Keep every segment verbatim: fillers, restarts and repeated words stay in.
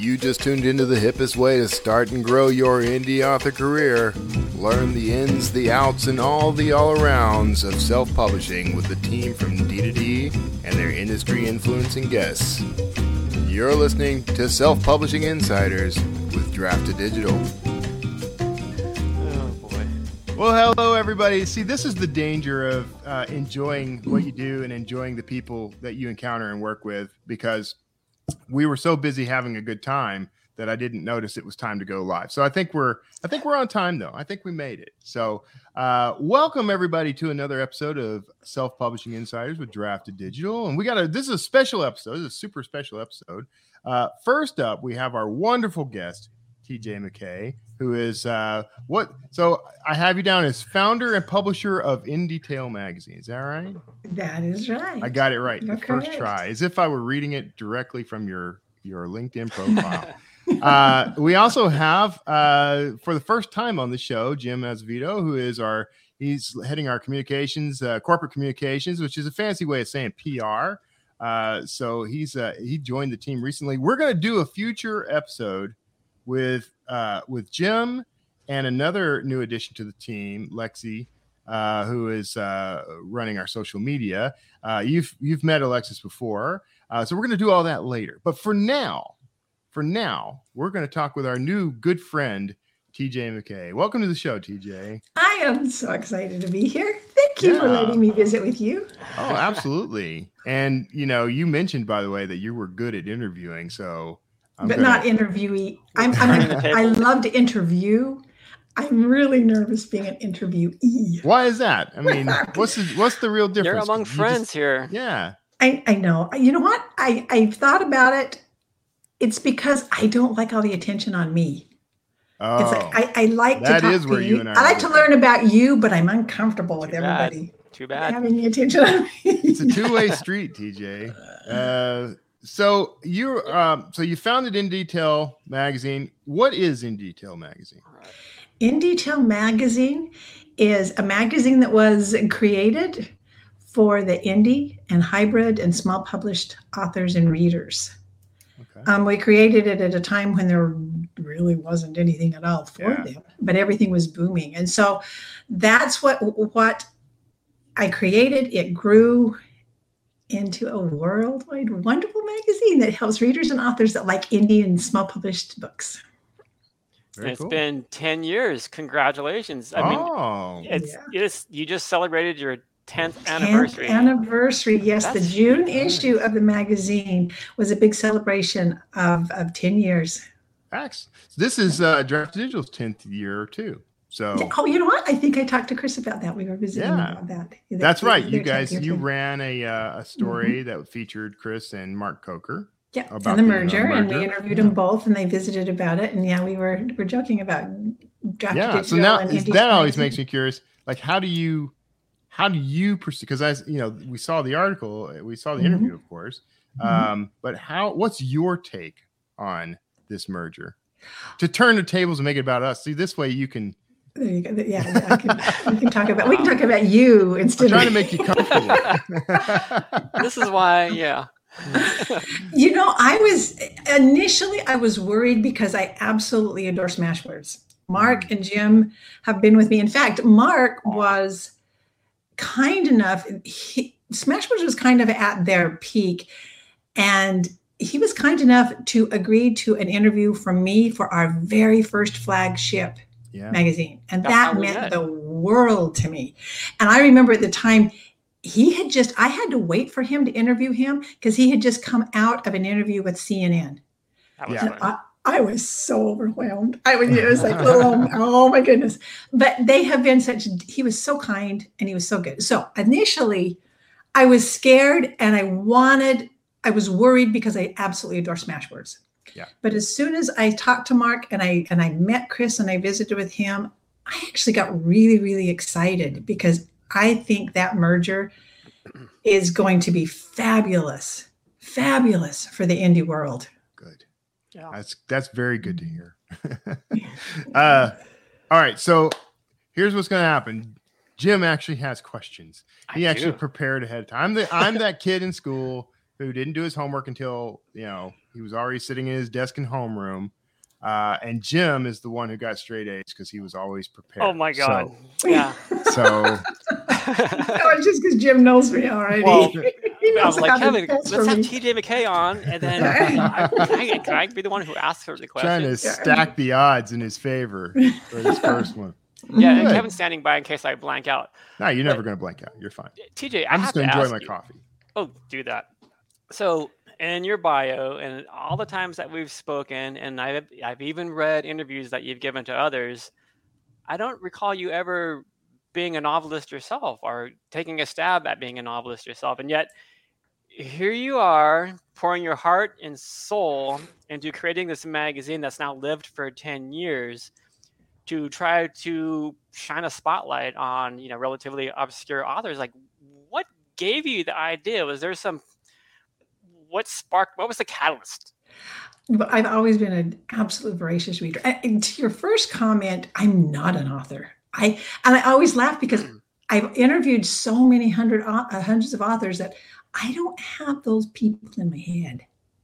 You just tuned into the hippest way to start and grow your indie author career. Learn the ins, the outs, and all the all-arounds of self-publishing with the team from D two D and their industry-influencing guests. You're listening to Self-Publishing Insiders with Draft to Digital. Oh, boy. Well, hello, everybody. See, this is the danger of uh, enjoying what you do and enjoying the people that you encounter and work with, because we were so busy having a good time that I didn't notice it was time to go live. So I think we're I think we're on time, though. I think we made it. So uh, welcome, everybody, to another episode of Self-Publishing Insiders with Draft to Digital. And we got a this is a special episode. This is a super special episode. Uh, first up, we have our wonderful guest, T J McKay, who is uh, what? So I have you down as founder and publisher of In D'Tale Magazine. Is that right? That is right. I got it right. You're the correct. First try, as if I were reading it directly from your, your LinkedIn profile. uh, we also have, uh, for the first time on the show, Jim Azevedo, who is our, he's heading our communications, uh, corporate communications, which is a fancy way of saying P R. Uh, so he's uh, he joined the team recently. We're going to do a future episode with uh, with Jim and another new addition to the team, Lexi, uh, who is uh, running our social media. Uh, you've you've met Alexis before, uh, so we're going to do all that later. But for now, for now, we're going to talk with our new good friend, T J McKay. Welcome to the show, T J. I am so excited to be here. Thank you yeah. for letting me visit with you. Oh, absolutely. And, you know, you mentioned, by the way, that you were good at interviewing, so... I'm but gonna, not interviewee. I'm, I'm a, I love to interview. I'm really nervous being an interviewee. Why is that? I mean, what's the, what's the real difference? You're among you friends just, here. Yeah. I, I know. You know what? I, I've thought about it. It's because I don't like all the attention on me. Oh. It's like, I, I like that to talk is where to you. you and I, I like to learn about you, but I'm uncomfortable Too with bad. everybody. Too bad. Having the attention on me. It's a two-way street, T J. Uh So you um, so you founded In D'Tale Magazine. What is In D'Tale Magazine? In D'Tale Magazine is a magazine that was created for the indie and hybrid and small published authors and readers. Okay. Um, we created it at a time when there really wasn't anything at all for yeah. them, but everything was booming. And so that's what what I created. It grew into a worldwide wonderful magazine that helps readers and authors that like indie and small published books. Very it's cool. been ten years. Congratulations. I oh, mean, it's, yeah. it's you just celebrated your tenth anniversary. tenth anniversary. Yes, That's the June nice. issue of the magazine was a big celebration of, of ten years. Facts. This is uh, Draft to Digital's tenth year too. So, oh, you know what? I think I talked to Chris about that. We were visiting yeah. about that. Yeah, That's that, right. You guys, you thing. ran a uh, a story mm-hmm. that featured Chris and Mark Coker. Yeah, about and the, merger, the merger, and we interviewed yeah. them both, and they visited about it. And yeah, we were we were joking about Draft yeah. Digital. So now and that magazine. always makes me curious. Like, how do you how do you pursue? Because I, you know, we saw the article, we saw the mm-hmm. interview, of course. Mm-hmm. Um, but how? What's your take on this merger? To turn the tables and make it about us. See, this way you can. There you go. Yeah, I can, we can talk about we can talk about you instead. I'm trying of... to make you comfortable. This is why, yeah. You know, I was initially I was worried because I absolutely adore Smashwords. Mark and Jim have been with me. In fact, Mark was kind enough. He, Smashwords was kind of at their peak, and he was kind enough to agree to an interview from me for our very first flagship. Yeah. magazine. And That's that meant the world to me. And I remember at the time he had just, I had to wait for him to interview him because he had just come out of an interview with C N N. Yeah. I, I was so overwhelmed. I was, it was like, oh, oh my goodness. But they have been such, he was so kind and he was so good. So initially I was scared and I wanted, I was worried because I absolutely adore Smashwords. Yeah. But as soon as I talked to Mark and I and I met Chris and I visited with him, I actually got really, really excited because I think that merger is going to be fabulous, fabulous for the indie world. Good. Yeah. That's that's very good to hear. uh, all right. So here's what's going to happen. Jim actually has questions. He I actually do. prepared ahead of time. I'm the I'm that kid in school who didn't do his homework until, you know, he was already sitting in his desk in homeroom. Uh, and Jim is the one who got straight A's because he was always prepared. Oh my God. So, yeah. So no, it's just because Jim knows me already. Well, he knows I was like, Kevin, let's have T J McKay on, and then uh, I, can I be the one who asks her the question? Trying to stack the odds in his favor for this first one. Yeah, and Kevin's standing by in case I blank out. No, you're but, never going to blank out. You're fine. T J, I I'm just going to enjoy my you. coffee. Oh, do that. So, in your bio, and all the times that we've spoken, and I've I've even read interviews that you've given to others, I don't recall you ever being a novelist yourself or taking a stab at being a novelist yourself. And yet, here you are pouring your heart and soul into creating this magazine that's now lived for ten years. To try to shine a spotlight on, you know, relatively obscure authors. Like, what gave you the idea? Was there some, what sparked, what was the catalyst? Well, I've always been an absolute voracious reader. And to your first comment, I'm not an author. I And I always laugh because I've interviewed so many hundred, uh, hundreds of authors that I don't have those people in my head.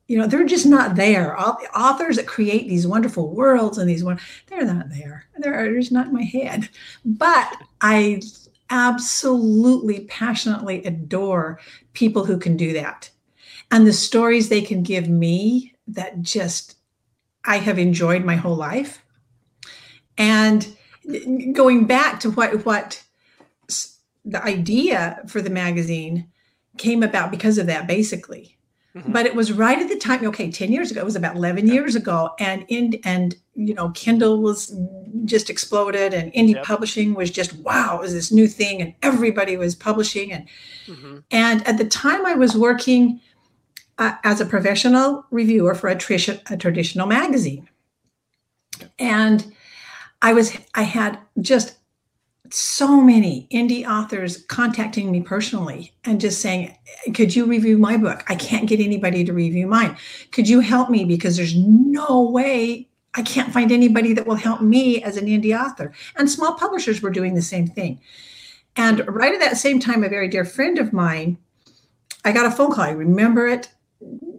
You know, they're just not there. All the authors that create these wonderful worlds and these one, they're not there. They're just not in my head. But I absolutely passionately adore people who can do that. And the stories they can give me that just I have enjoyed my whole life. And going back to what, what the idea for the magazine came about because of that, basically. But it was right at the time, okay, ten years ago, it was about eleven years ago. And, in, and you know, Kindle was just exploded and indie yep. publishing was just, wow, it was this new thing and everybody was publishing. And mm-hmm. and at the time I was working uh, as a professional reviewer for a, trish, a traditional magazine. And I was, I had just so many indie authors contacting me personally and just saying, could you review my book? I can't get anybody to review mine. Could you help me? Because there's no way I can't find anybody that will help me as an indie author. And small publishers were doing the same thing. And right at that same time, a very dear friend of mine, I got a phone call. I remember it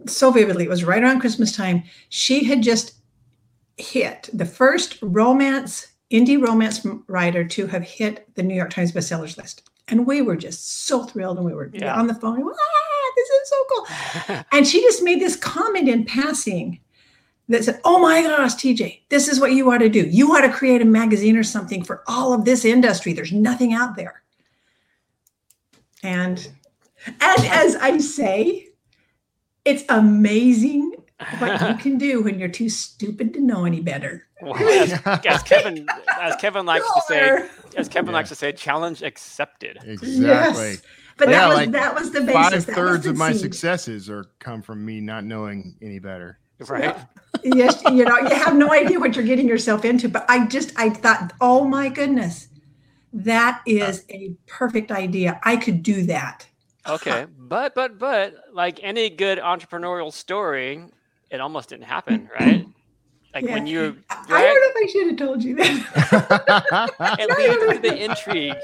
so vividly. It was right around Christmas time. She had just hit the first romance indie romance writer to have hit the New York Times bestsellers list. And we were just so thrilled. And we were yeah. on the phone. Ah, this is so cool. And she just made this comment in passing that said, oh my gosh, T J, this is what you ought to do. You ought to create a magazine or something for all of this industry. There's nothing out there. And, and as I say, it's amazing what you can do when you're too stupid to know any better. Well, as, as Kevin, as Kevin likes Dollar. to say, as Kevin yeah. likes to say, challenge accepted. Exactly. Yes. But, but that yeah, was like that was the basis. Five that thirds of my seed. successes are come from me not knowing any better. Right. Yeah. Yes. You know, you have no idea what you're getting yourself into. But I just, I thought, oh my goodness, that is a perfect idea. I could do that. Okay, but but but like any good entrepreneurial story, it almost didn't happen, right? Like yeah. when you're, you're I don't at, know if I should have told you that. At least with the intrigue.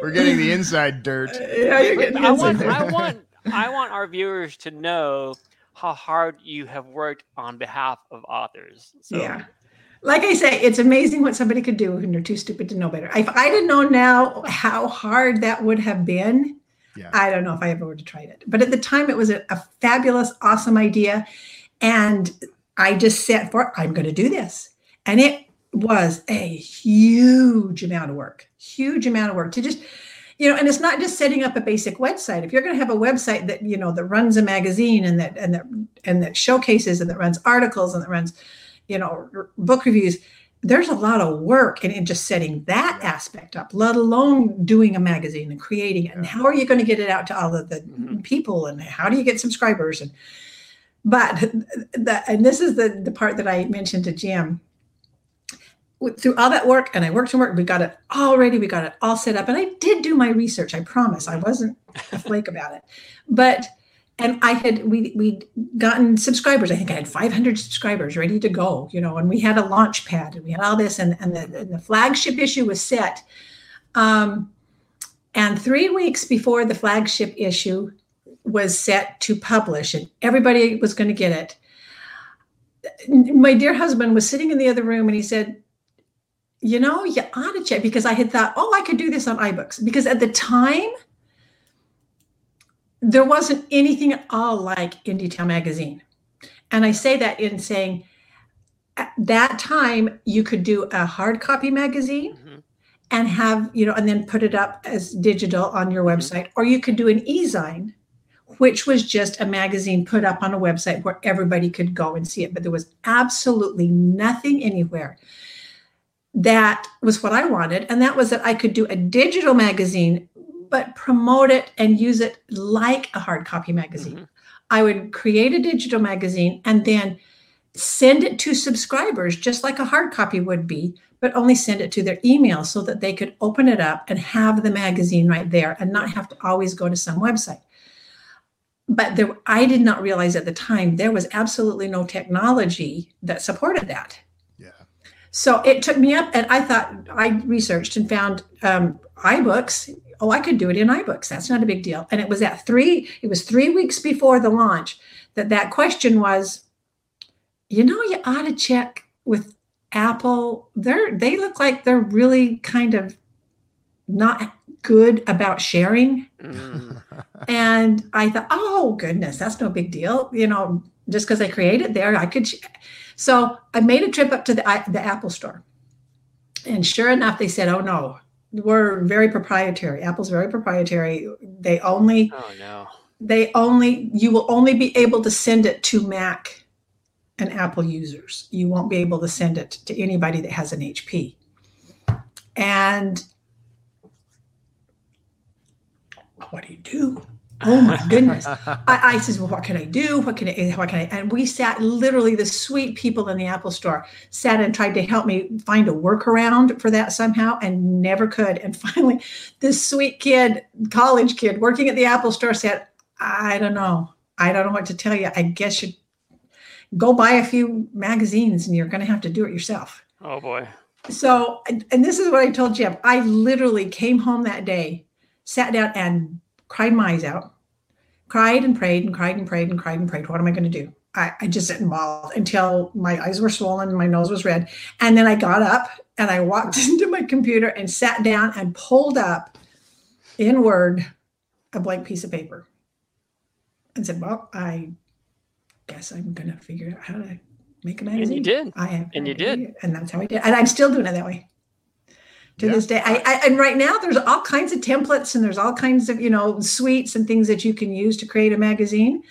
We're getting the inside dirt. Uh, yeah, you're getting I, want, I want I want our viewers to know how hard you have worked on behalf of authors. So. Yeah. Like I say, it's amazing what somebody could do when they're too stupid to know better. If I didn't know now how hard that would have been, yeah. I don't know if I ever would have tried it. But at the time, it was a, a fabulous, awesome idea. And I just set for, I'm going to do this. And it was a huge amount of work, huge amount of work to just, you know, and it's not just setting up a basic website. If you're going to have a website that, you know, that runs a magazine and that, and that, and that showcases and that runs articles and that runs, you know, r- book reviews, there's a lot of work in, in just setting that yeah. aspect up, let alone doing a magazine and creating it. Yeah. And how are you going to get it out to all of the mm-hmm. people? And how do you get subscribers? And, But, the, and this is the, the part that I mentioned to Jim, through all that work, and I worked and worked, we got it all ready, we got it all set up, and I did do my research, I promise, I wasn't a flake about it, but, and I had, we, we'd gotten subscribers, I think I had five hundred subscribers ready to go, you know, and we had a launch pad, and we had all this, and, and, the, and the flagship issue was set, um, and three weeks before the flagship issue, was set to publish and everybody was going to get it. My dear husband was sitting in the other room and he said, you know, you ought to check, because I had thought, oh, I could do this on iBooks. Because at the time, there wasn't anything at all like In D'Tale Magazine. And I say that in saying, at that time, you could do a hard copy magazine mm-hmm. and have, you know, and then put it up as digital on your website. Or you could do an e-zine, which was just a magazine put up on a website where everybody could go and see it. But there was absolutely nothing anywhere. That was what I wanted. And that was that I could do a digital magazine, but promote it and use it like a hard copy magazine. Mm-hmm. I would create a digital magazine and then send it to subscribers, just like a hard copy would be, but only send it to their email so that they could open it up and have the magazine right there and not have to always go to some website. But there, I did not realize at the time there was absolutely no technology that supported that. Yeah. So it took me up, and I thought, I researched and found um, iBooks. Oh, I could do it in iBooks. That's not a big deal. And it was at three, it was three weeks before the launch that that question was, you know, you ought to check with Apple. They're, they look like they're really kind of not good about sharing. Mm. And I thought, oh, goodness, that's no big deal. You know, just because I created there, I could. Sh-. So I made a trip up to the, I, the Apple store. And sure enough, they said, oh, no, we're very proprietary. Apple's very proprietary. They only, oh, no. they only, you will only be able to send it to Mac and Apple users. You won't be able to send it to anybody that has an H P. And what do you do? Oh my goodness. I, I says, well, what can I do? What can I, what can I, and we sat literally the sweet people in the Apple store sat and tried to help me find a workaround for that somehow and never could. And finally this sweet kid, college kid working at the Apple store said, I don't know. I don't know what to tell you. I guess you go buy a few magazines and you're going to have to do it yourself. Oh boy. So, and this is what I told Jim. I literally came home that day, sat down and cried my eyes out, cried and prayed and cried and prayed and cried and prayed. What am I going to do? I, I just sat and bawled until my eyes were swollen and my nose was red. And then I got up and I walked into my computer and sat down and pulled up in Word a blank piece of paper and said, well, I guess I'm going to figure out how to make a magazine. And you did. I have, and you did. And that's how I did. And I'm still doing it that way. To yeah. this day, I, I and right now there's all kinds of templates and there's all kinds of, you know, suites and things that you can use to create a magazine.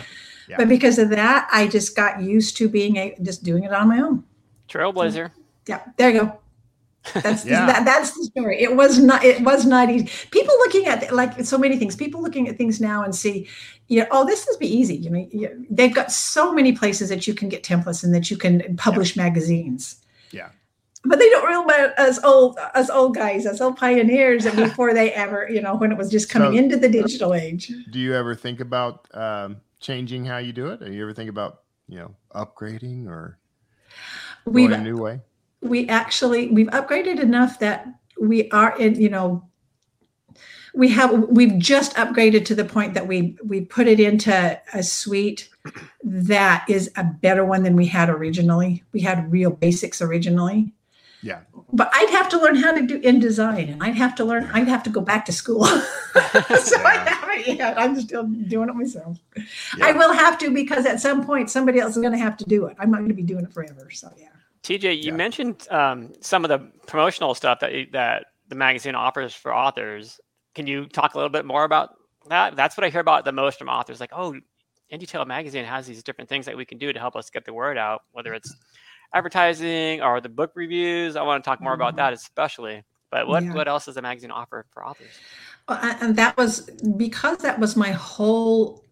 Yeah. But because of that, I just got used to being a just doing it on my own. Trailblazer. So, yeah, there you go. That's yeah. that, that's the story. It was not it was not easy. People looking at like so many things. People looking at things now and see, you know, oh, this is be easy. You know, you, they've got so many places that you can get templates and that you can publish yeah. magazines. Yeah. But they don't realize us old, us old guys, us old pioneers, and before they ever, you know, when it was just coming so, into the digital age. Do you ever think about um, changing how you do it? Or you ever think about, you know, upgrading or going a new way? We actually we've upgraded enough that we are in, you know, we have we've just upgraded to the point that we we put it into a suite that is a better one than we had originally. We had Real Basics originally. Yeah. But I'd have to learn how to do InDesign and I'd have to learn, I'd have to go back to school. so yeah. I haven't yet. I'm still doing it myself. Yeah. I will have to, because at some point somebody else is going to have to do it. I'm not going to be doing it forever. So yeah. T J, you yeah. mentioned um, some of the promotional stuff that that the magazine offers for authors. Can you talk a little bit more about that? That's what I hear about the most from authors. Like, oh, In D'Tale Magazine has these different things that we can do to help us get the word out, whether it's advertising or the book reviews. I want to talk more about that especially, but what, yeah. what else does the magazine offer for authors? Well, and that was because that was my whole,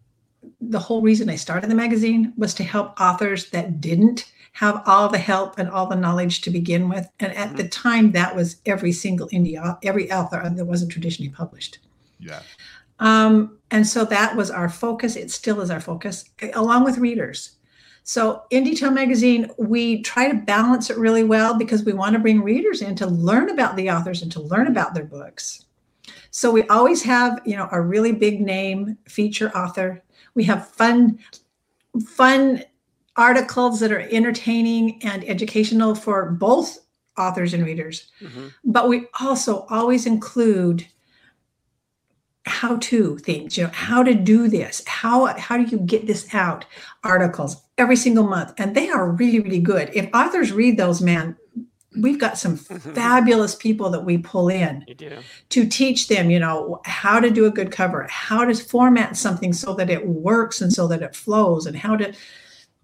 the whole reason I started the magazine was to help authors that didn't have all the help and all the knowledge to begin with. And at mm-hmm. the time that was every single indie, every author that wasn't traditionally published. Yeah. Um, and so that was our focus. It still is our focus along with readers. So In D'Tale Magazine, we try to balance it really well because we want to bring readers in to learn about the authors and to learn about their books. So we always have, you know, a really big name feature author. We have fun, fun articles that are entertaining and educational for both authors and readers. Mm-hmm. But we also always include how-to things, you know, how to do this, how, how do you get this out, articles every single month. And they are really, really good. If authors read those, man, we've got some fabulous people that we pull in to teach them, you know, how to do a good cover, how to format something so that it works and so that it flows, and how to,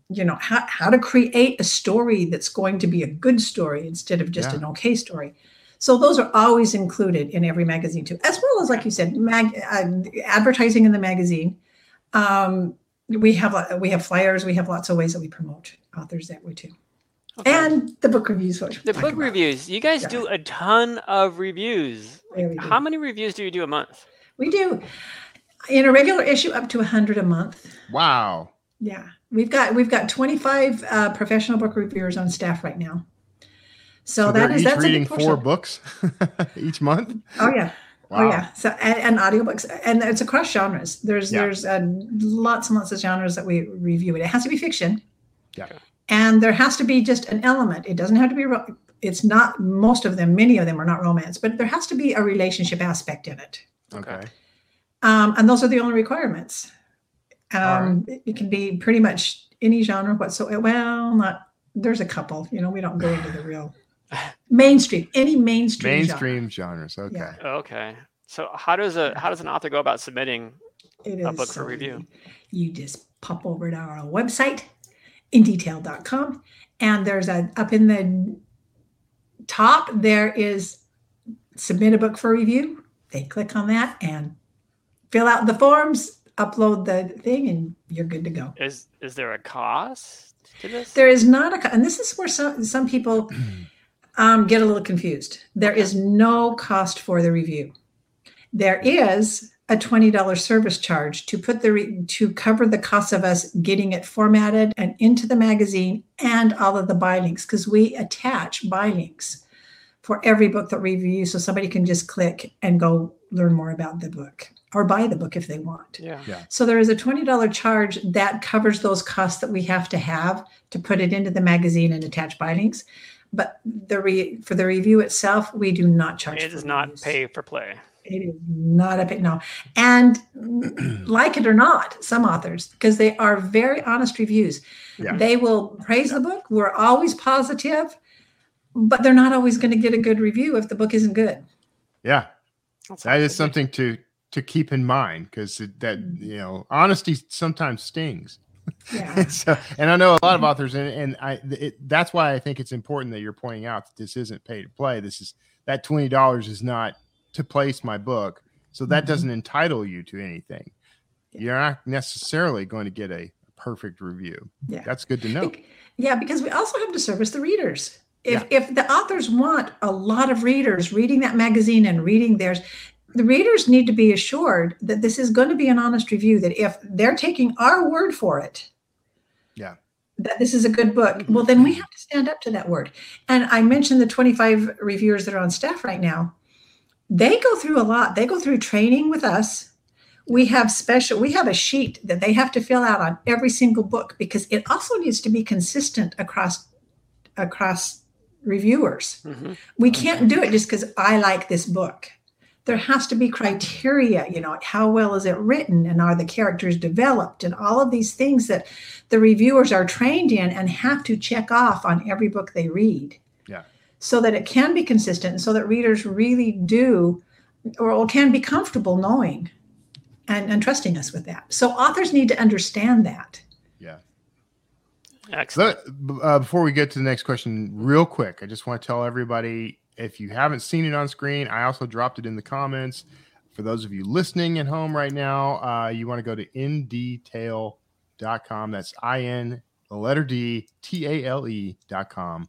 you know, how, how to create a story that's going to be a good story instead of just yeah. an okay story. So those are always included in every magazine too, as well as, like you said, mag, uh, advertising in the magazine. Um, we have uh, we have flyers. We have lots of ways that we promote authors that way too. Okay. And the book reviews. Which the book about. reviews. You guys yeah. do a ton of reviews. Really How do. many reviews do you do a month? We do, in a regular issue, up to one hundred a month. Wow. Yeah. We've got we've got twenty-five uh, professional book reviewers on staff right now. So, so that is each that's reading four books each month. Oh yeah, wow. oh yeah. So and, and audiobooks, and it's across genres. There's yeah. there's uh, lots and lots of genres that we review. It has to be fiction. Yeah. And there has to be just an element. It doesn't have to be. Ro- it's not most of them. Many of them are not romance, but there has to be a relationship aspect in it. Okay. Um, and those are the only requirements. Um, right. It can be pretty much any genre whatsoever. Well, not there's a couple. You know, we don't go into the real mainstream. Any mainstream. Mainstream genre. genres. Okay. Yeah. Okay. So how does a how does an author go about submitting it a book for so review? You just pop over to our website, in detail dot com, and there's a up in the top there is submit a book for review. They click on that and fill out the forms, upload the thing, and you're good to go. Is is there a cost to this? There is not a cost. And this is where some some people um, get a little confused. There is no cost for the review. There is a twenty dollars service charge to put the re- to cover the cost of us getting it formatted and into the magazine and all of the buy links, because we attach buy links for every book that we review, so somebody can just click and go learn more about the book or buy the book if they want. Yeah. yeah. So there is a twenty dollars charge that covers those costs that we have to have to put it into the magazine and attach buy links. But the re- for the review itself, we do not charge. It does not pay for play. It is not a bit, no. And like it or not, some authors, because they are very honest reviews, yeah. they will praise yeah. the book. We're always positive, but they're not always going to get a good review if the book isn't good. Yeah. That's that is something to, to keep in mind, because that, you know, honesty sometimes stings. Yeah. and, so, and I know a lot of authors, and, and I it, that's why I think it's important that you're pointing out that this isn't pay to play. This is that twenty dollars is not to place my book. So that mm-hmm. doesn't entitle you to anything. Yeah. You're not necessarily going to get a perfect review. Yeah. That's good to know. Yeah. Because we also have to service the readers. If yeah. if the authors want a lot of readers reading that magazine and reading theirs, the readers need to be assured that this is going to be an honest review, that if they're taking our word for it, yeah, that this is a good book, well, then we have to stand up to that word. And I mentioned the twenty-five reviewers that are on staff right now. They go through a lot. They go through training with us. We have special, we have a sheet that they have to fill out on every single book, because it also needs to be consistent across, across reviewers. Mm-hmm. We can't do it just because I like this book. There has to be criteria, you know, how well is it written, and are the characters developed, and all of these things that the reviewers are trained in and have to check off on every book they read. Yeah. So that it can be consistent, and so that readers really do or can be comfortable knowing and, and trusting us with that. So authors need to understand that. Yeah. Excellent. But, uh, before we get to the next question, real quick, I just want to tell everybody, if you haven't seen it on screen, I also dropped it in the comments. For those of you listening at home right now, uh, you want to go to in detail dot com. That's I-N, the letter D, T A L E dot com.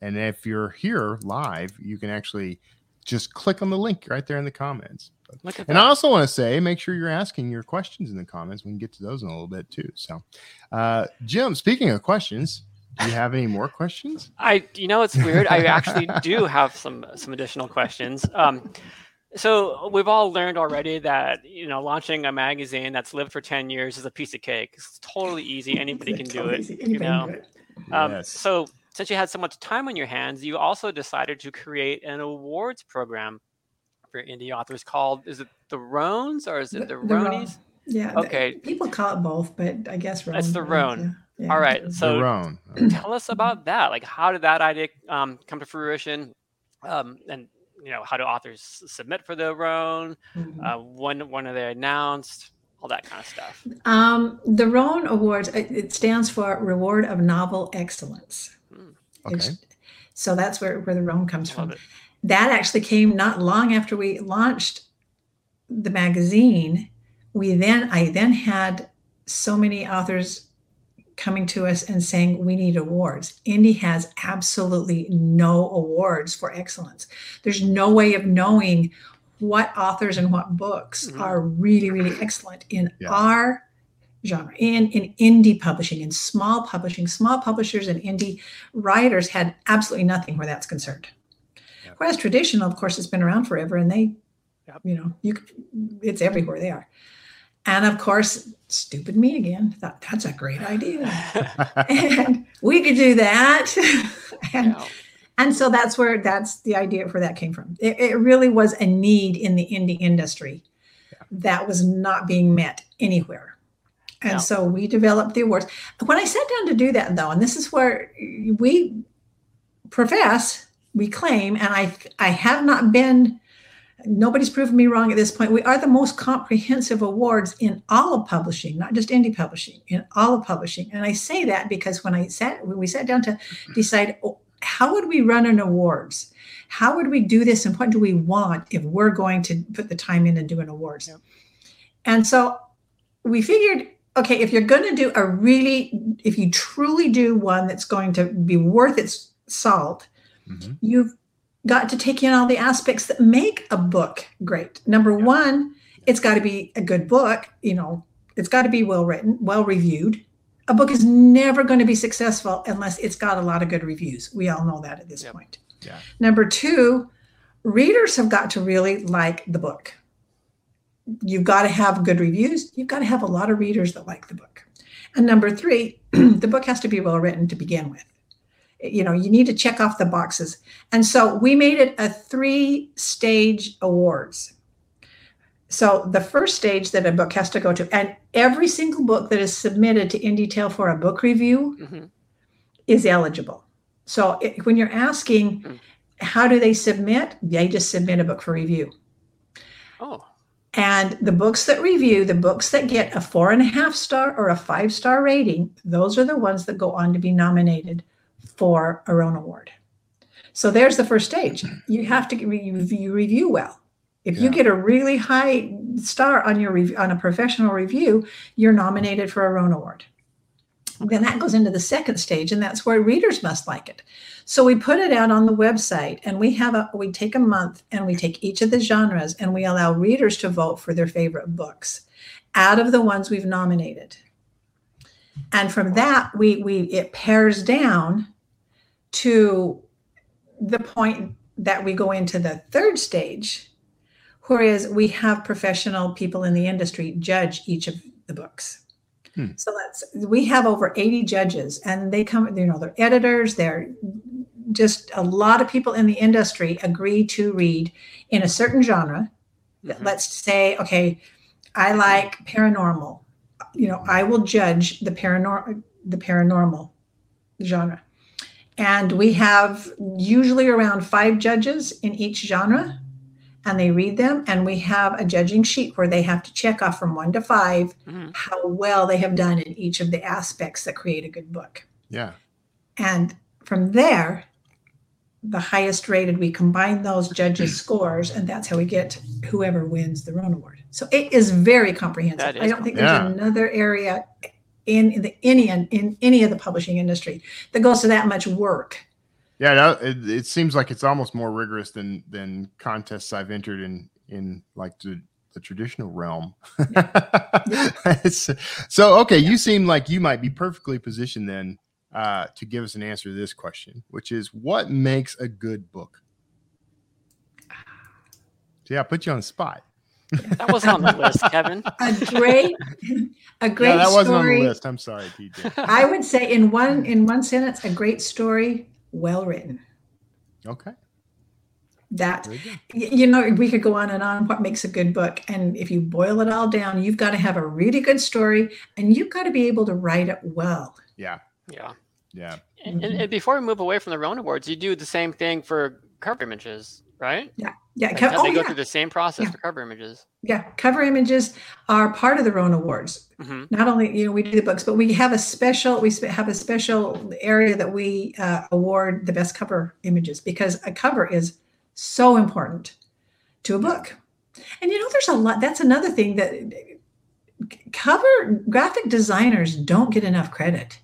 And if you're here live, you can actually just click on the link right there in the comments. Look at that. And I also want to say, make sure you're asking your questions in the comments. We can get to those in a little bit too. So, uh, Jim, speaking of questions, do you have any more questions? I, you know, it's weird. I actually do have some some additional questions. Um, So we've all learned already that, you know, launching a magazine that's lived for ten years is a piece of cake. It's totally easy. Anybody can do it, you know. Um, so since you had so much time on your hands, you also decided to create an awards program for indie authors called, is it the Roans or is it the, the Ronies? Yeah. Okay. The, people call it both, but I guess Roan. It's the Roan. Roan. Yeah. Yeah. All right. So Roan. Tell us about that. Like, how did that idea um, come to fruition? Um, and, you know, how do authors submit for the Roan? Mm-hmm. Uh, when, when are they announced? All that kind of stuff. Um, the Roan Awards, it, it stands for Reward of Novel Excellence. Mm. Okay. So that's where, where the Roan comes from. It. That actually came not long after we launched the magazine. We then, I then had so many authors coming to us and saying, we need awards. Indie has absolutely no awards for excellence. There's no way of knowing what authors and what books mm-hmm. are really, really excellent in yeah. our genre, in, in indie publishing, in small publishing. Small publishers and indie writers had absolutely nothing where that's concerned. Yeah. Whereas traditional, of course, has been around forever, and they, you know, you it's everywhere they are. And of course, stupid me again thought that's a great idea, and we could do that. and wow. and so that's where that's the idea for that came from. It, it really was a need in the indie industry yeah. that was not being met anywhere, and wow. so we developed the awards. When I sat down to do that, though, and this is where we profess, we claim, and I I have not been. Nobody's proven me wrong at this point. We are the most comprehensive awards in all of publishing, not just indie publishing, in all of publishing. And I say that because when I sat, when we sat down to decide, oh, how would we run an awards? How would we do this? And what do we want if we're going to put the time in and do an awards? Yeah. And so we figured, okay, if you're going to do a really, if you truly do one that's going to be worth its salt, mm-hmm. you've got to take in all the aspects that make a book great. Number yeah. one, yeah. it's got to be a good book. You know, it's got to be well written, well reviewed. A book is never going to be successful unless it's got a lot of good reviews. We all know that at this yeah. point. Yeah. Number two, readers have got to really like the book. You've got to have good reviews. You've got to have a lot of readers that like the book. And number three, the book has to be well written to begin with. You know, you need to check off the boxes. And so we made it a three-stage awards. So the first stage that a book has to go to, and every single book that is submitted to In D'Tale for a book review mm-hmm. is eligible. So it, when you're asking, mm-hmm. how do they submit? They just submit a book for review. Oh. And the books that review, the books that get a four and a half star or a five star rating, those are the ones that go on to be nominated for a Roan Award. So there's the first stage. You have to you review well. If yeah. you get a really high star on your rev- on a professional review, you're nominated for a Roan Award. Then that goes into the second stage, and that's where readers must like it. So we put it out on the website, and we have a we take a month, and we take each of the genres, and we allow readers to vote for their favorite books out of the ones we've nominated. And from that, we we it pairs down to the point that we go into the third stage, whereas we have professional people in the industry judge each of the books. Hmm. So that's we have over eighty judges, and they come, you know, they're editors, they're just a lot of people in the industry agree to read in a certain genre. Mm-hmm. Let's say, okay, I like paranormal. You know, I will judge the paranor- the paranormal genre. And we have usually around five judges in each genre, and they read them. And we have a judging sheet where they have to check off from one to five mm-hmm. how well they have done in each of the aspects that create a good book. Yeah. And from there, the highest rated, we combine those judges' scores, and that's how we get whoever wins the Roan Award. So it is very comprehensive. Is I don't think yeah. there's another area in the any in, in any of the publishing industry that goes to that much work. Yeah, no, it, it seems like it's almost more rigorous than than contests I've entered in in like the, the traditional realm. Yeah. Yeah. So okay, yeah. you seem like you might be perfectly positioned then uh, to give us an answer to this question, which is what makes a good book? Yeah, I put you on the spot. That wasn't on the list, Kevin. A great, a great. No, that story. Wasn't on the list. I'm sorry, T J. I would say in one in one sentence, a great story, well written. Okay. That, you know, we could go on and on. What makes a good book? And if you boil it all down, you've got to have a really good story, and you've got to be able to write it well. Yeah. Yeah. Yeah. And, mm-hmm. and before we move away from the Roan Awards, you do the same thing for cover images, right? Yeah. Yeah. Like, oh, they go yeah. through the same process yeah. for cover images. Yeah. Cover images are part of the Roan Awards. Mm-hmm. Not only, you know, we do the books, but we have a special, we have a special area that we uh, award the best cover images, because a cover is so important to a book. And you know, there's a lot, that's another thing that cover graphic designers don't get enough credit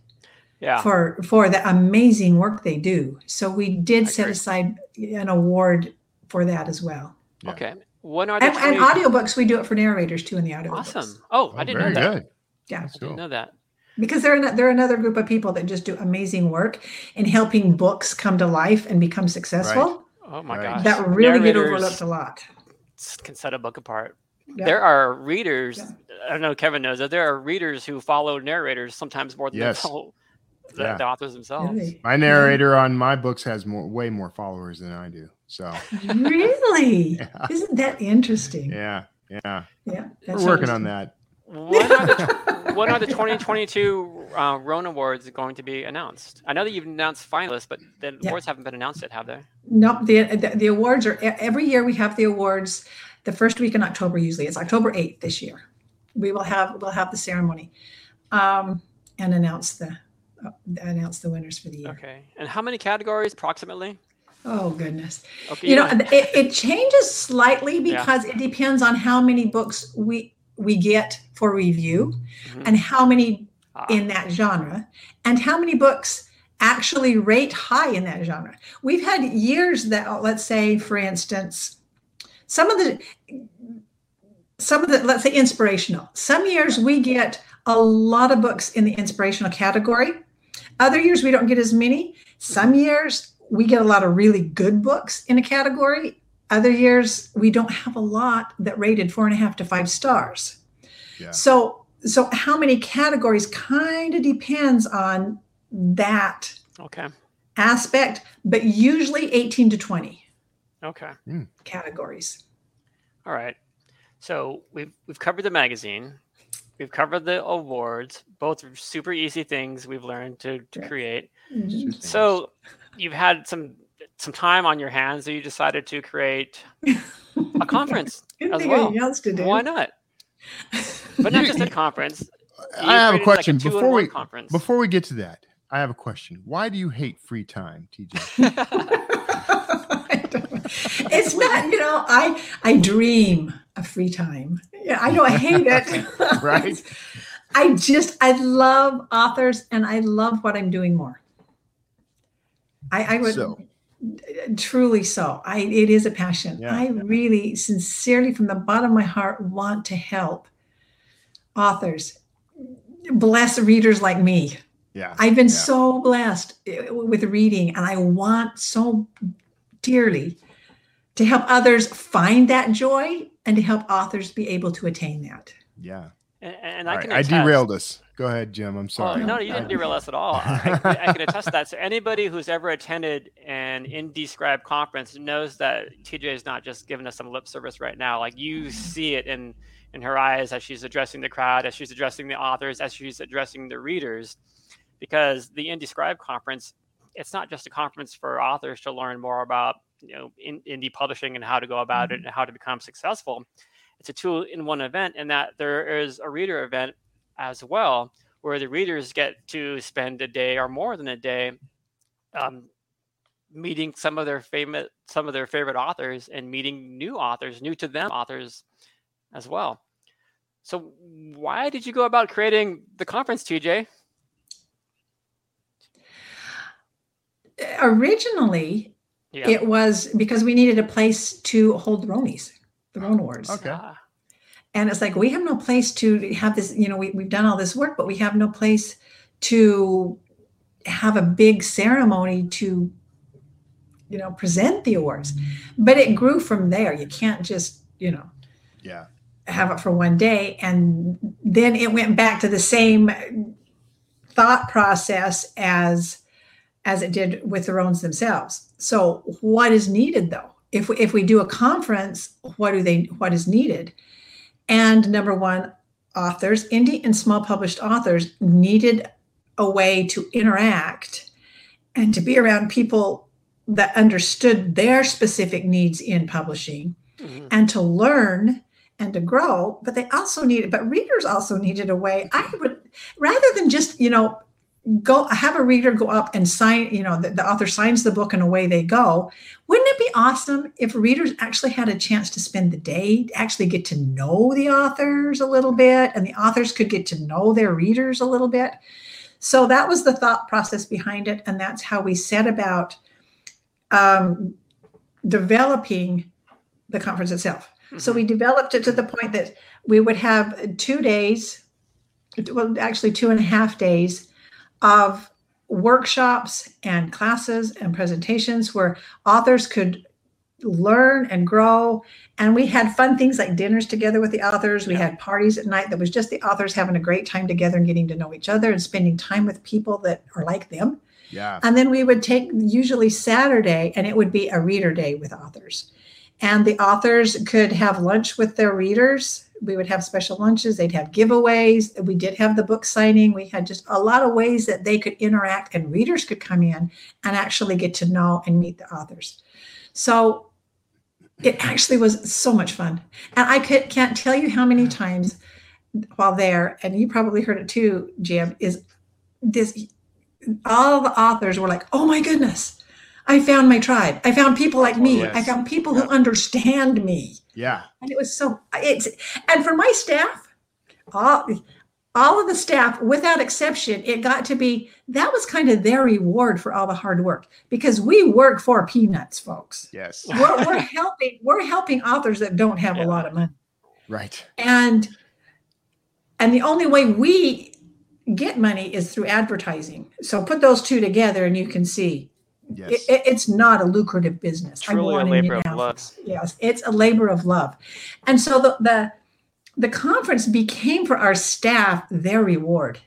yeah. for, for the amazing work they do. So we did I set agree. aside an award for that as well. Yeah. Okay. What are the and, and audiobooks, we do it for narrators too in the audiobooks. Awesome. Oh, oh I didn't know that. Good. Yeah. That's I didn't cool. know that. Because they're, not, they're another group of people that just do amazing work in helping books come to life and become successful. Right. Oh my right. gosh. That really get overlooked a lot. Can set a book apart. Yep. There are readers, yep. I don't know, Kevin knows that there are readers who follow narrators sometimes more than yes. the, whole, the, yeah. the authors themselves. Really? My narrator yeah. on my books has more, way more followers than I do. So Really? Yeah. Isn't that interesting? Yeah. Yeah. Yeah. We're working on that. What are the, what are the twenty twenty-two uh, Roan Awards going to be announced? I know that you've announced finalists, but the yeah. awards haven't been announced yet, have they? Nope. The, the the awards are every year. We have the awards the first week in October. Usually, it's October eighth this year. We will have we'll have the ceremony, um, and announce the uh, announce the winners for the year. Okay. And how many categories approximately? Oh, goodness. Okay, you know, yeah. it, it changes slightly because yeah. it depends on how many books we. we get for review mm-hmm. and how many ah. in that genre and how many books actually rate high in that genre. We've had years that, let's say, for instance, some of the, some of the, let's say inspirational, some years we get a lot of books in the inspirational category. Other years we don't get as many. Some years we get a lot of really good books in a category. Other years, we don't have a lot that rated four and a half to five stars. Yeah. So, so how many categories kind of depends on that okay. aspect, but usually eighteen to twenty okay. mm. categories. All right. So we've, we've covered the magazine. We've covered the awards, both are super easy things we've learned to, to right. create. Mm-hmm. So you've had some some time on your hands that you decided to create a conference as well. Why not? But not just a conference. I have a question like a before we conference. before we get to that. I have a question. Why do you hate free time, T J? I don't know. It's not, you know, I I dream of free time. Yeah, I know I hate it. Right. I just I love authors and I love what I'm doing more. I, I would so. Truly so. I, it is a passion. Yeah, I yeah. really sincerely from the bottom of my heart want to help authors, bless readers like me. Yeah, I've been yeah. so blessed with reading and I want so dearly to help others find that joy and to help authors be able to attain that. Yeah. And, and I right. can attest. I derailed us. Go ahead, Jim. I'm sorry. Oh, no, you didn't derail us at all. I, I can attest to that. So anybody who's ever attended an IndieScribe conference knows that T J is not just giving us some lip service right now. Like you see it in, in her eyes as she's addressing the crowd, as she's addressing the authors, as she's addressing the readers, because the IndieScribe conference, it's not just a conference for authors to learn more about, you know, in, indie publishing and how to go about mm-hmm. it and how to become successful. It's a two-in-one event, and that there is a reader event as well, where the readers get to spend a day or more than a day um, meeting some of their favorite some of their favorite authors and meeting new authors, new to them authors as well. So why did you go about creating the conference, T J? Originally, yeah. it was because we needed a place to hold the Roanies, the Roan Awards. Okay. Ah. And it's like, we have no place to have this, you know, we, we've done all this work, but we have no place to have a big ceremony to you know, present the awards. But it grew from there. You can't just, you know, yeah, have it for one day. And then it went back to the same thought process as as it did with the Roans themselves. So what is needed, though? If we, if we do a conference, what do they? What is needed? And number one, authors, indie and small published authors needed a way to interact and to be around people that understood their specific needs in publishing, mm-hmm. and to learn and to grow. But they also needed, but readers also needed a way. I would, rather than just, you know, go have a reader go up and sign, you know, the, the author signs the book and away they go. Wouldn't it be awesome if readers actually had a chance to spend the day, actually get to know the authors a little bit, and the authors could get to know their readers a little bit? So that was the thought process behind it. And that's how we set about um, developing the conference itself. Mm-hmm. So we developed it to the point that we would have two days, well, actually two and a half days of workshops and classes and presentations where authors could learn and grow. And we had fun things like dinners together with the authors. We yeah. had parties at night that was just the authors having a great time together and getting to know each other and spending time with people that are like them. Yeah. And then we would take usually Saturday, and it would be a reader day with authors. And the authors could have lunch with their readers. We would have special lunches. They'd have giveaways. We did have the book signing. We had just a lot of ways that they could interact, and readers could come in and actually get to know and meet the authors. So it actually was so much fun. And I could, can't tell you how many times while there, and you probably heard it too, Jim, is this, all the authors were like, oh my goodness, I found my tribe. I found people like me. Oh, yes. I found people yeah. who understand me. Yeah. And it was so, it's, and for my staff, all, all of the staff, without exception, it got to be, that was kind of their reward for all the hard work, because we work for peanuts, folks. Yes. We're, we're helping, we're helping authors that don't have yeah. a lot of money. Right. And, and the only way we get money is through advertising. So put those two together and you can see. Yes. It, it's not a lucrative business. Truly a labor of love. Yes, it's a labor of love. And so the, the, the conference became for our staff their reward,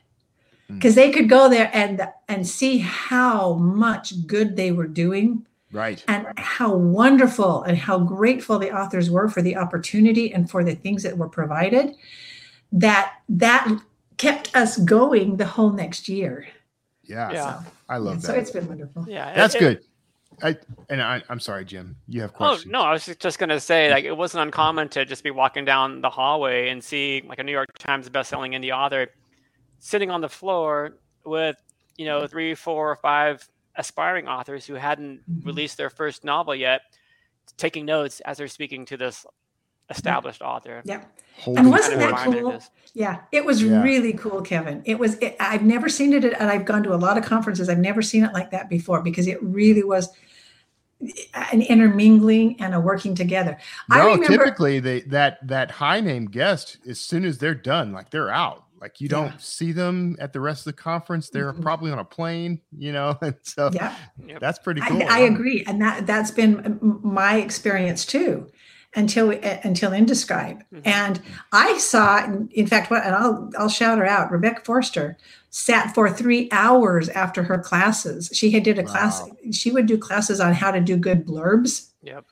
because mm. they could go there and, and see how much good they were doing. Right. And how wonderful and how grateful the authors were for the opportunity and for the things that were provided. That that kept us going the whole next year. Yeah. yeah. So, I love and that. So it's been wonderful. Yeah. That's it, good. I, and I, I'm sorry, Jim, you have questions. Oh, no, I was just going to say, like, it wasn't uncommon to just be walking down the hallway and see like a New York Times bestselling indie author sitting on the floor with, you know, three, four or five aspiring authors who hadn't mm-hmm. released their first novel yet, taking notes as they're speaking to this established author. Yeah. Holy and wasn't that cool? Yeah, it was yeah. really cool, Kevin. It was, it, I've never seen it, and I've gone to a lot of conferences. I've never seen it like that before, because it really was an intermingling and a working together. No, I remember, typically they, that, that high name guest, as soon as they're done, like they're out, like you don't yeah. see them at the rest of the conference. They're mm-hmm. probably on a plane, you know? And so yeah. that's pretty cool. I, I agree. And that, that's been my experience too. Until uh, until IndieScribe, mm-hmm. and I saw, in fact, what, and I'll I'll shout her out. Rebecca Forster sat for three hours after her classes. She had did a wow. class. She would do classes on how to do good blurbs, yep,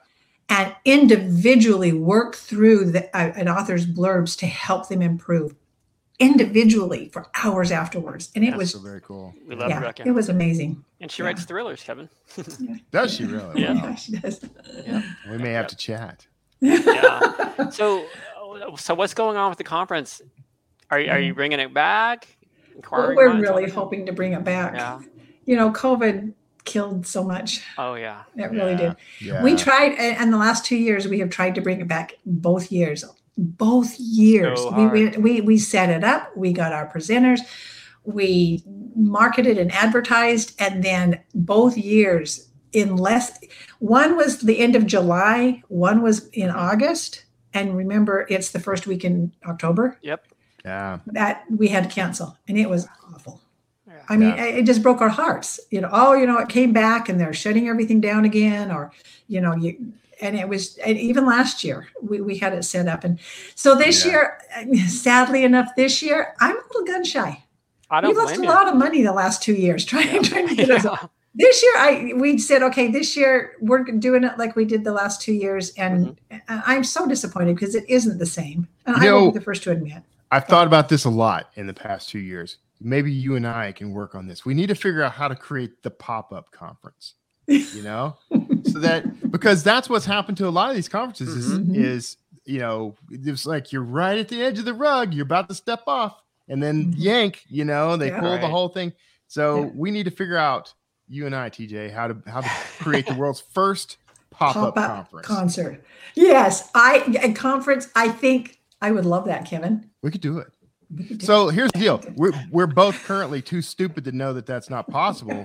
and individually work through the, uh, an author's blurbs to help them improve individually for hours afterwards. And it That's was so very cool. We love yeah, Rebecca. It was amazing. And she yeah. writes thrillers, Kevin. Does she really? Yeah, wow. she does. Yeah. We may yep. have to chat. yeah. So, so what's going on with the conference? Are you, are you bringing it back? Well, we're really hoping to bring it back. Yeah. You know, COVID killed so much. Oh yeah. It really yeah. did. Yeah. We tried, and the last two years we have tried to bring it back both years, both years. So we, we, we, we set it up. We got our presenters, we marketed and advertised. And then both years, in less, one was the end of July, one was in August, and remember, it's the first week in October. Yep. Yeah. That we had to cancel, and it was awful. Yeah. I mean, yeah. it just broke our hearts. You know, oh, you know, it came back and they're shutting everything down again, or, you know, you, and it was, and even last year we, we had it set up. And so this yeah. year, sadly enough, this year, I'm a little gun shy. I don't we lost a you. lot of money the last two years trying, yeah. trying to get yeah. us up. This year, I we said, okay, this year we're doing it like we did the last two years. And mm-hmm. I'm so disappointed because it isn't the same. And I will be the first to admit. I've yeah. thought about this a lot in the past two years. Maybe you and I can work on this. We need to figure out how to create the pop-up conference, you know, so that, because that's what's happened to a lot of these conferences mm-hmm. is, is, you know, it's like you're right at the edge of the rug. You're about to step off and then mm-hmm. yank, you know, they yeah, pull right. the whole thing. So yeah. we need to figure out, you and I, T J, how to how to create the world's first pop-up, pop-up conference. Concert. Yes, I a conference. I think I would love that, Kevin. We could do it. Could do so it. Here's the deal: we're we're both currently too stupid to know that that's not possible.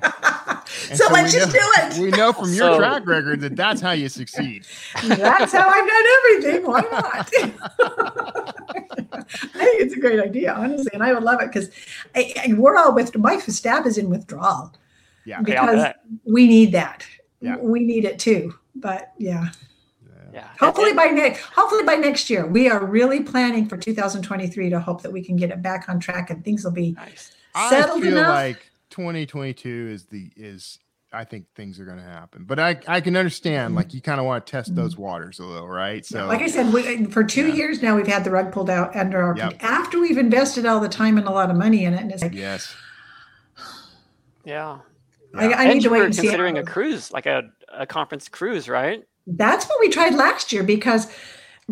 so, so let's just know, do it. We know from your so, track record that that's how you succeed. That's how I've done everything. Why not? I think it's a great idea, honestly, and I would love it because we're all with my staff is in withdrawal. Yeah, because we need that. Yeah. We need it too. But yeah. Yeah. Hopefully by next hopefully by next year. We are really planning for two thousand twenty-three to hope that we can get it back on track and things will be nice. settled enough. I feel enough. like twenty twenty-two is the is I think things are going to happen. But I, I can understand, like, you kind of want to test those waters a little, right? So, like I said, we, for two yeah. years now, we've had the rug pulled out under our yep. after we've invested all the time and a lot of money in it. And it's like, yes. yeah. Yeah. I, I and need to wait and see. Considering a cruise, like a, a conference cruise, right? That's what we tried last year because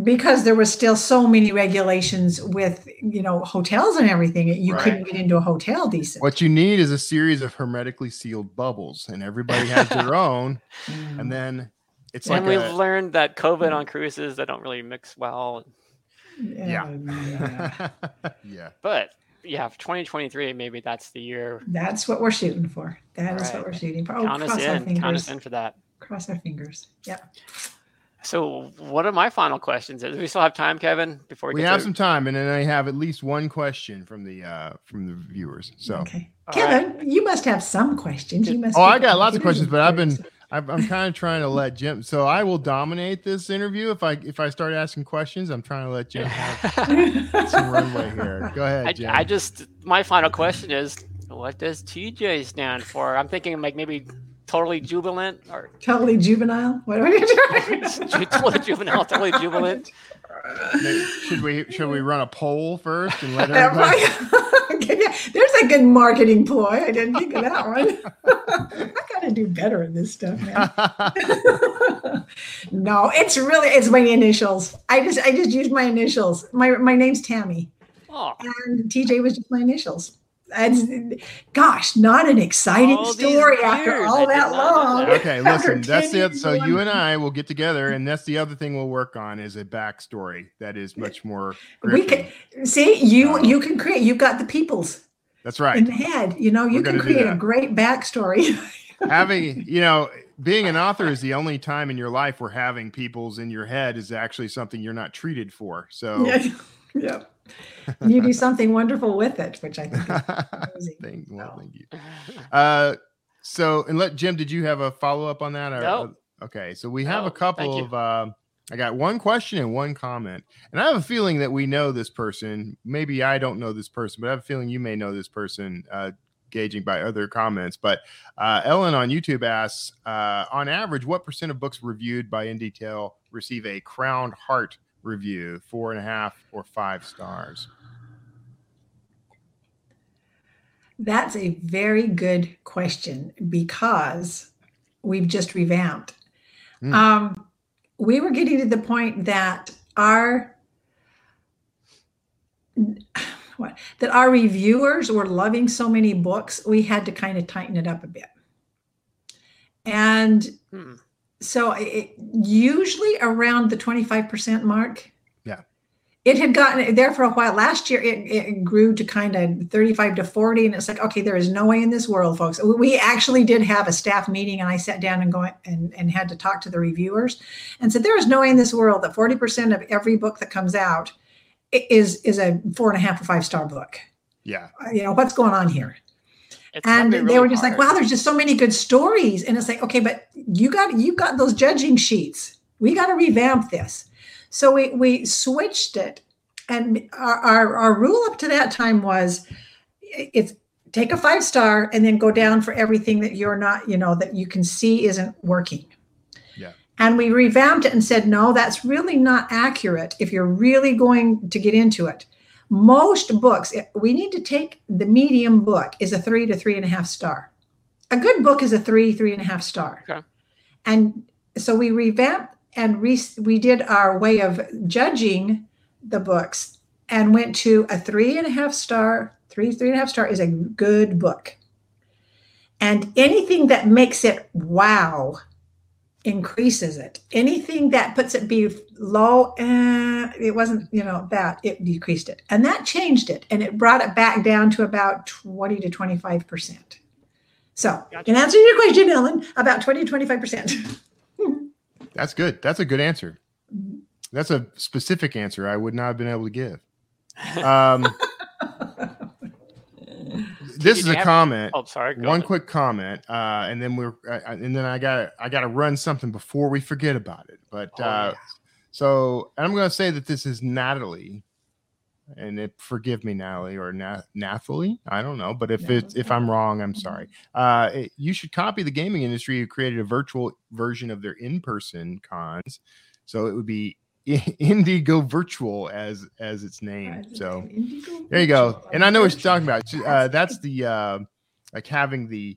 because there was still so many regulations with, you know, hotels and everything. You right. couldn't get into a hotel decent. What you need is a series of hermetically sealed bubbles, and everybody has their own. And then it's and like and we've a, learned that COVID on cruises they don't really mix well. Yeah, yeah. yeah. But. Yeah, twenty twenty-three, maybe that's the year. That's what we're shooting for. That right. is what we're shooting for. Oh, count cross us in. Our fingers. Count us in for that. Cross our fingers. Yeah. So one of my final questions is, do we still have time, Kevin? Before We, we have to... some time, and then I have at least one question from the uh, from the viewers. So, okay. Kevin, right. you must have some questions. You must. Oh, I got lots of questions, but I've been I've, I'm kind of trying to let Jim. So I will dominate this interview if I if I start asking questions. I'm trying to let Jim have some runway here. Go ahead, Jim. I, I just my final question is, what does T J stand for? I'm thinking like maybe totally jubilant or totally juvenile. What are you doing? Totally juvenile, totally jubilant. Should we should we run a poll first and let everybody? Okay, yeah. There's a good marketing ploy. I didn't think of that one. To do better in this stuff, man. No, it's really it's my initials. I just I just use my initials. My my name's Tammy, oh. and T J was just my initials. And gosh, not an exciting all story after all that long. That. Okay, listen, that's it. So you and I will get together, and that's the other thing we'll work on is a backstory that is much more. Gripping. We can see you. Um, you can create. You've got the peoples. That's right. In the head, you know, you We're can create a great backstory. Having, you know, being an author is the only time in your life where having peoples in your head is actually something you're not treated for. So, yeah, yeah. you do something wonderful with it, which I think is amazing. Thank, well, thank you. Uh, so, and let Jim, did you have a follow up on that? Or, no. Okay. So, we have no, a couple of, uh, I got one question and one comment. And I have a feeling that we know this person. Maybe I don't know this person, but I have a feeling you may know this person. Uh, gauging by other comments, but uh, Ellen on YouTube asks, uh, on average, what percent of books reviewed by In D'Tale receive a crowned heart review, four and a half or five stars? That's a very good question because we've just revamped. Mm. Um, we were getting to the point that our... What, that our reviewers were loving so many books, we had to kind of tighten it up a bit. And hmm. so it, usually around the twenty-five percent mark. Yeah. It had gotten there for a while. Last year, it, it grew to kind of thirty-five to forty. And it's like, okay, there is no way in this world, folks. We actually did have a staff meeting and I sat down and, going, and, and had to talk to the reviewers and said, there is no way in this world that forty percent of every book that comes out is is a four and a half or five star book. Yeah. You know, what's going on here? It's and really they were just hard. Like, wow, there's just so many good stories. And it's like, okay, but you got you got those judging sheets. We got to revamp this. So we we switched it. And our, our, our rule up to that time was, if take a five star and then go down for everything that you're not, you know, that you can see isn't working. Yeah. And we revamped it and said, no, that's really not accurate if you're really going to get into it. Most books, we need to take the medium book is a three to three and a half star. A good book is a three, three and a half star. Okay. And so we revamped and re we did our way of judging the books and went to a three and a half star. Three, three and a half star is a good book. And anything that makes it wow increases it. Anything that puts it be low, eh, it wasn't, you know, that it decreased it. And that changed it. And it brought it back down to about twenty to twenty-five percent. So gotcha. In answer to your question, Ellen, about twenty to twenty-five percent. That's good. That's a good answer. That's a specific answer I would not have been able to give. Um, this is a comment. Oh, sorry. One quick comment, uh, and then we're uh, and then I got I got to run something before we forget about it. But oh, uh, yeah. so and I'm going to say that this is Natalie, and it, forgive me, Natalie or Na Nathalie. I don't know, but if no. it's if I'm wrong, I'm sorry. Uh, it, you should copy the gaming industry who created a virtual version of their in-person cons, so it would be Indigo Virtual as as its name. So there you go. And I know what you're talking about. Uh, that's the uh, like having the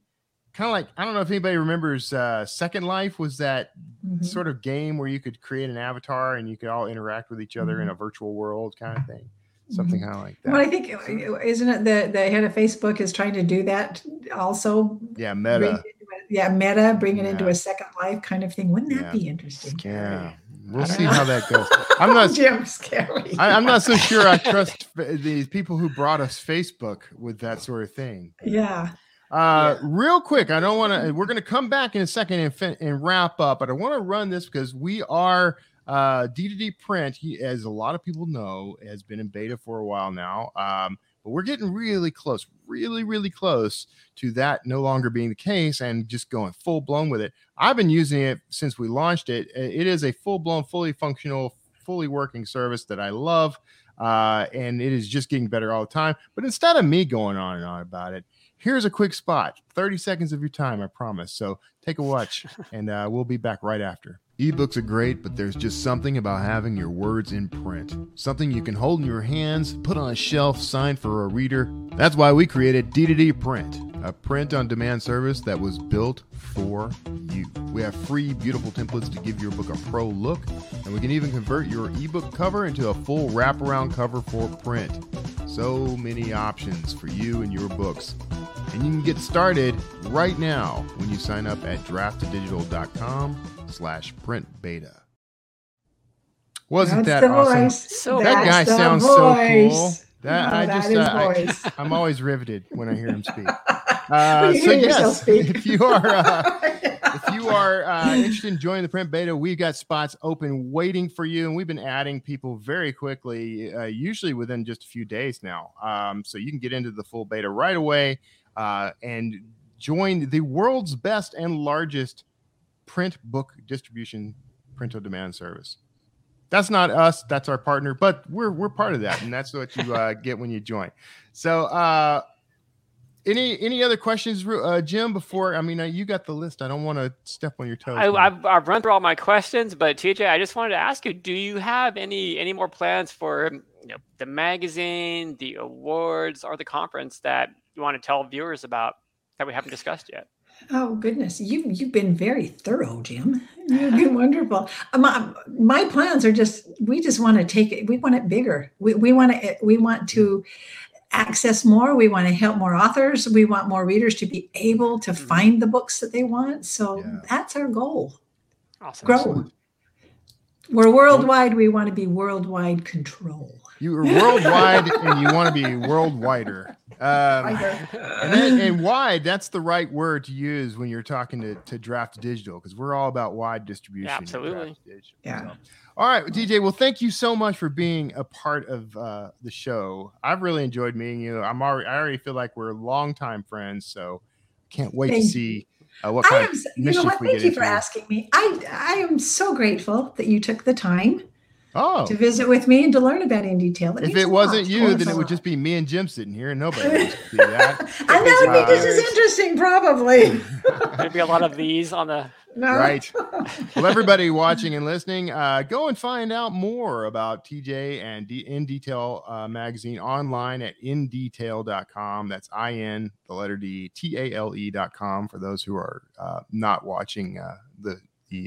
kind of like, I don't know if anybody remembers uh, Second Life was that mm-hmm. sort of game where you could create an avatar and you could all interact with each other mm-hmm. in a virtual world kind of thing. Something kind of like that. Well, I think isn't it the, the head of Facebook is trying to do that also? Yeah, Meta. Yeah, Meta, bring it yeah. into a Second Life kind of thing. Wouldn't that yeah. be interesting? Yeah, we'll see know. how that goes. I'm not. Jim, scary. I, I'm not so sure I trust the people who brought us Facebook with that sort of thing. Yeah. Uh, yeah. Real quick, I don't want to. We're going to come back in a second and fin and wrap up, but I want to run this because we are uh, D two D Print. He, as a lot of people know, has been in beta for a while now. Um, But we're getting really close, really, really close to that no longer being the case and just going full blown with it. I've been using it since we launched it. It is a full blown, fully functional, fully working service that I love. Uh, and it is just getting better all the time. But instead of me going on and on about it, here's a quick spot, thirty seconds of your time, I promise. So take a watch and uh, we'll be back right after. Ebooks are great, but there's just something about having your words in print. Something you can hold in your hands, put on a shelf, sign for a reader. That's why we created D two D Print, a print-on-demand service that was built for you. We have free, beautiful templates to give your book a pro look, and we can even convert your ebook cover into a full wraparound cover for print. So many options for you and your books. And you can get started right now when you sign up at draft to digital dot com slash print beta. Wasn't That's that awesome? So that guy sounds voice. so cool. That no, I that just uh, I, I'm always riveted when I hear him speak. Uh, so yes, speak. if you are uh, if you are uh, interested in joining the print beta, we've got spots open waiting for you, and we've been adding people very quickly, uh, usually within just a few days now. Um, so you can get into the full beta right away uh, and join the world's best and largest print book distribution print on demand service. That's not us, that's our partner, but we're we're part of that, and that's what you uh, get when you join. So uh any any other questions, uh, Jim, before, I mean, uh, you got the list. I don't want to step on your toes. I, I've, I've run through all my questions, but T J, I just wanted to ask you, do you have any any more plans for you know, the magazine, the awards, or the conference that you want to tell viewers about that we haven't discussed yet? Oh, goodness. You, you've been very thorough, Jim. You've been wonderful. My, my plans are just, we just want to take it. We want it bigger. We, we want to, we want to access more. We want to help more authors. We want more readers to be able to find the books that they want. So yeah. that's our goal. Awesome. Grow. We're worldwide. We want to be worldwide control. You are worldwide, and you want to be worldwider. Um, and, that, and wide, that's the right word to use when you're talking to, to Draft two Digital, because we're all about wide distribution. Yeah, absolutely. Yeah. So, all right, D J. Well, thank you so much for being a part of uh, the show. I've really enjoyed meeting you. I'm already, I already feel like we're longtime friends, so can't wait thank to see uh, what kind am, of mischief you know what, we get into. Thank you for asking me. I I am so grateful that you took the time. Oh, to visit with me and to learn about In D'Tale. If it wasn't you, then it would just be me and Jim sitting here, and nobody would see that. And that would be just as interesting, probably. There'd be a lot of these on the no. Right. Well, everybody watching and listening, uh, go and find out more about T J and D- In D'Tale uh, magazine online at in detail dot com. That's I N the letter D T A L E dot com for those who are uh, not watching uh, the. the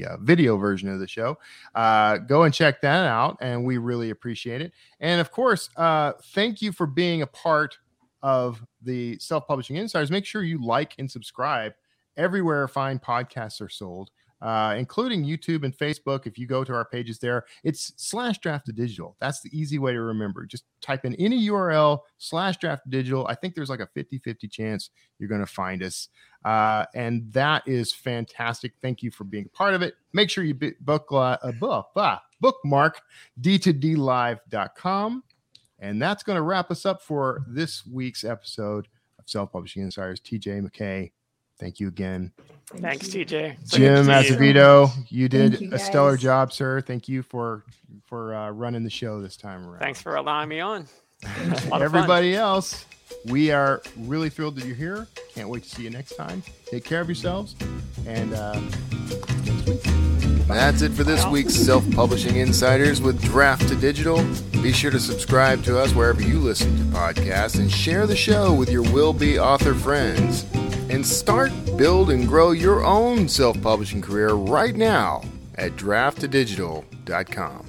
uh, video version of the show. Uh, go and check that out. And we really appreciate it. And of course, uh, thank you for being a part of the Self-Publishing Insiders. Make sure you like and subscribe everywhere fine podcasts are sold, uh, including YouTube and Facebook. If you go to our pages there, it's slash Draft two Digital. That's the easy way to remember. Just type in any U R L slash Draft two Digital. I think there's like a fifty-fifty chance you're going to find us. Uh, and that is fantastic. Thank you for being a part of it. Make sure you book, uh, book, uh, bookmark d two d live dot com. And that's going to wrap us up for this week's episode of Self-Publishing Insiders. T J McKay, thank you again. Thanks, T J. So Jim Azevedo, you, you did you a stellar job, sir. Thank you for, for uh, running the show this time around. Thanks for allowing me on. Everybody else, we are really thrilled that you're here. Can't wait to see you next time. Take care of yourselves. And uh, next week. That's it for this week's Self-Publishing Insiders with Draft two Digital. Be sure to subscribe to us wherever you listen to podcasts and share the show with your will-be author friends. And start, build, and grow your own self-publishing career right now at draft two digital dot com.